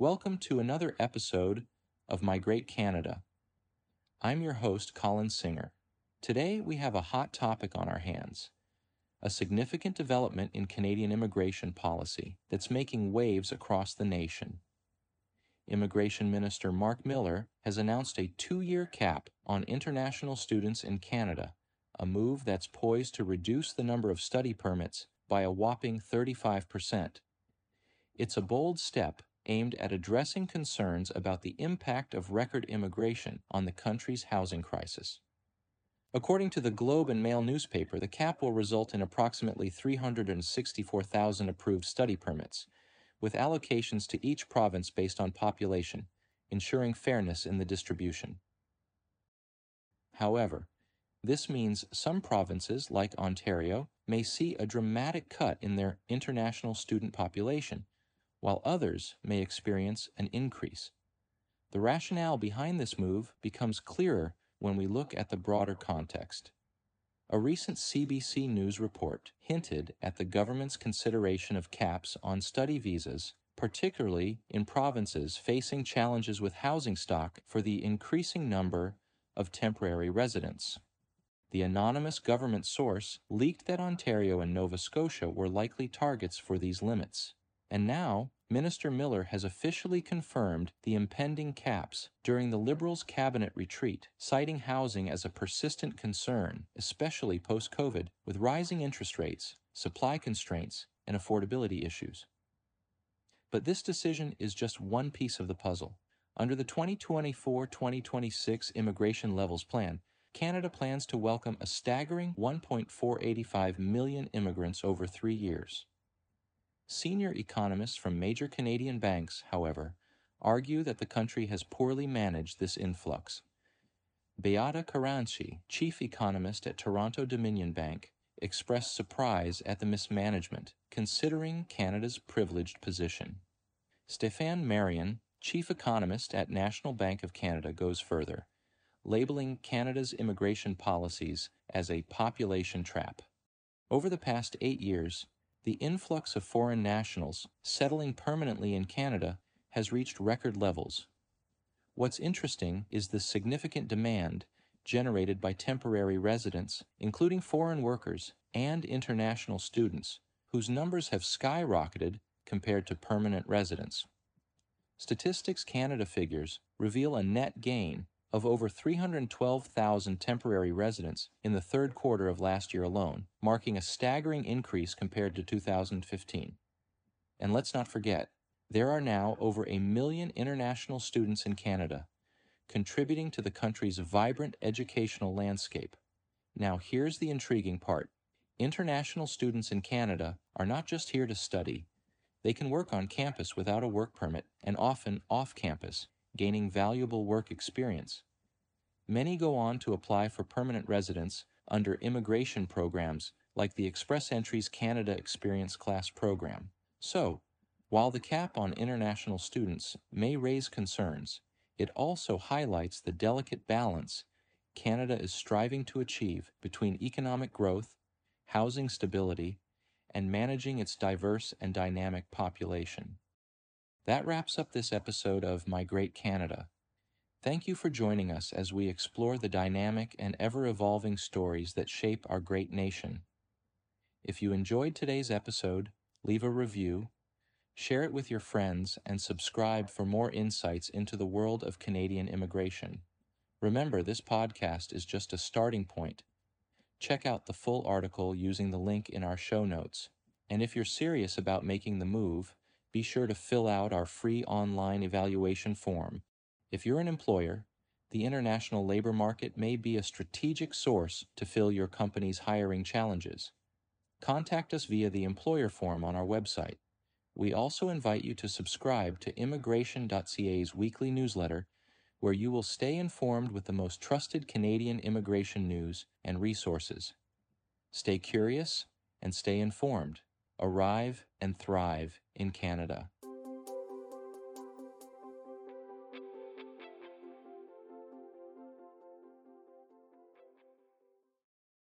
Welcome to another episode of My Great Canada. I'm your host, Colin Singer. Today we have a hot topic on our hands, a significant development in Canadian immigration policy that's making waves across the nation. Immigration Minister Mark Miller has announced a 2-year cap on international students in Canada, a move that's poised to reduce the number of study permits by a whopping 35%. It's a bold step aimed at addressing concerns about the impact of record immigration on the country's housing crisis. According to the Globe and Mail newspaper, the cap will result in approximately 364,000 approved study permits, with allocations to each province based on population, ensuring fairness in the distribution. However, this means some provinces, like Ontario, may see a dramatic cut in their international student population, while others may experience an increase. The rationale behind this move becomes clearer when we look at the broader context. A recent CBC News report hinted at the government's consideration of caps on study visas, particularly in provinces facing challenges with housing stock for the increasing number of temporary residents. The anonymous government source leaked that Ontario and Nova Scotia were likely targets for these limits. And now, Minister Miller has officially confirmed the impending caps during the Liberals' cabinet retreat, citing housing as a persistent concern, especially post-COVID, with rising interest rates, supply constraints, and affordability issues. But this decision is just one piece of the puzzle. Under the 2024-2026 Immigration Levels Plan, Canada plans to welcome a staggering 1.485 million immigrants over 3 years. Senior economists from major Canadian banks, however, argue that the country has poorly managed this influx. Beata Caranci, chief economist at Toronto Dominion Bank, expressed surprise at the mismanagement, considering Canada's privileged position. Stéphane Marion, chief economist at National Bank of Canada, goes further, labeling Canada's immigration policies as a population trap. Over the past 8 years, the influx of foreign nationals settling permanently in Canada has reached record levels. What's interesting is the significant demand generated by temporary residents, including foreign workers and international students, whose numbers have skyrocketed compared to permanent residents. Statistics Canada figures reveal a net gain of over 312,000 temporary residents in the third quarter of last year alone, marking a staggering increase compared to 2015. And let's not forget, there are now over 1 million international students in Canada, contributing to the country's vibrant educational landscape. Now here's the intriguing part. International students in Canada are not just here to study. They can work on campus without a work permit, and often off campus, gaining valuable work experience. Many go on to apply for permanent residence under immigration programs like the Express Entry's Canada Experience Class Program. So, while the cap on international students may raise concerns, it also highlights the delicate balance Canada is striving to achieve between economic growth, housing stability, and managing its diverse and dynamic population. That wraps up this episode of My Great Canada. Thank you for joining us as we explore the dynamic and ever-evolving stories that shape our great nation. If you enjoyed today's episode, leave a review, share it with your friends, and subscribe for more insights into the world of Canadian immigration. Remember, this podcast is just a starting point. Check out the full article using the link in our show notes. And if you're serious about making the move, be sure to fill out our free online evaluation form. If you're an employer, the international labor market may be a strategic source to fill your company's hiring challenges. Contact us via the employer form on our website. We also invite you to subscribe to immigration.ca's weekly newsletter, where you will stay informed with the most trusted Canadian immigration news and resources. Stay curious and stay informed. Arrive and thrive in Canada.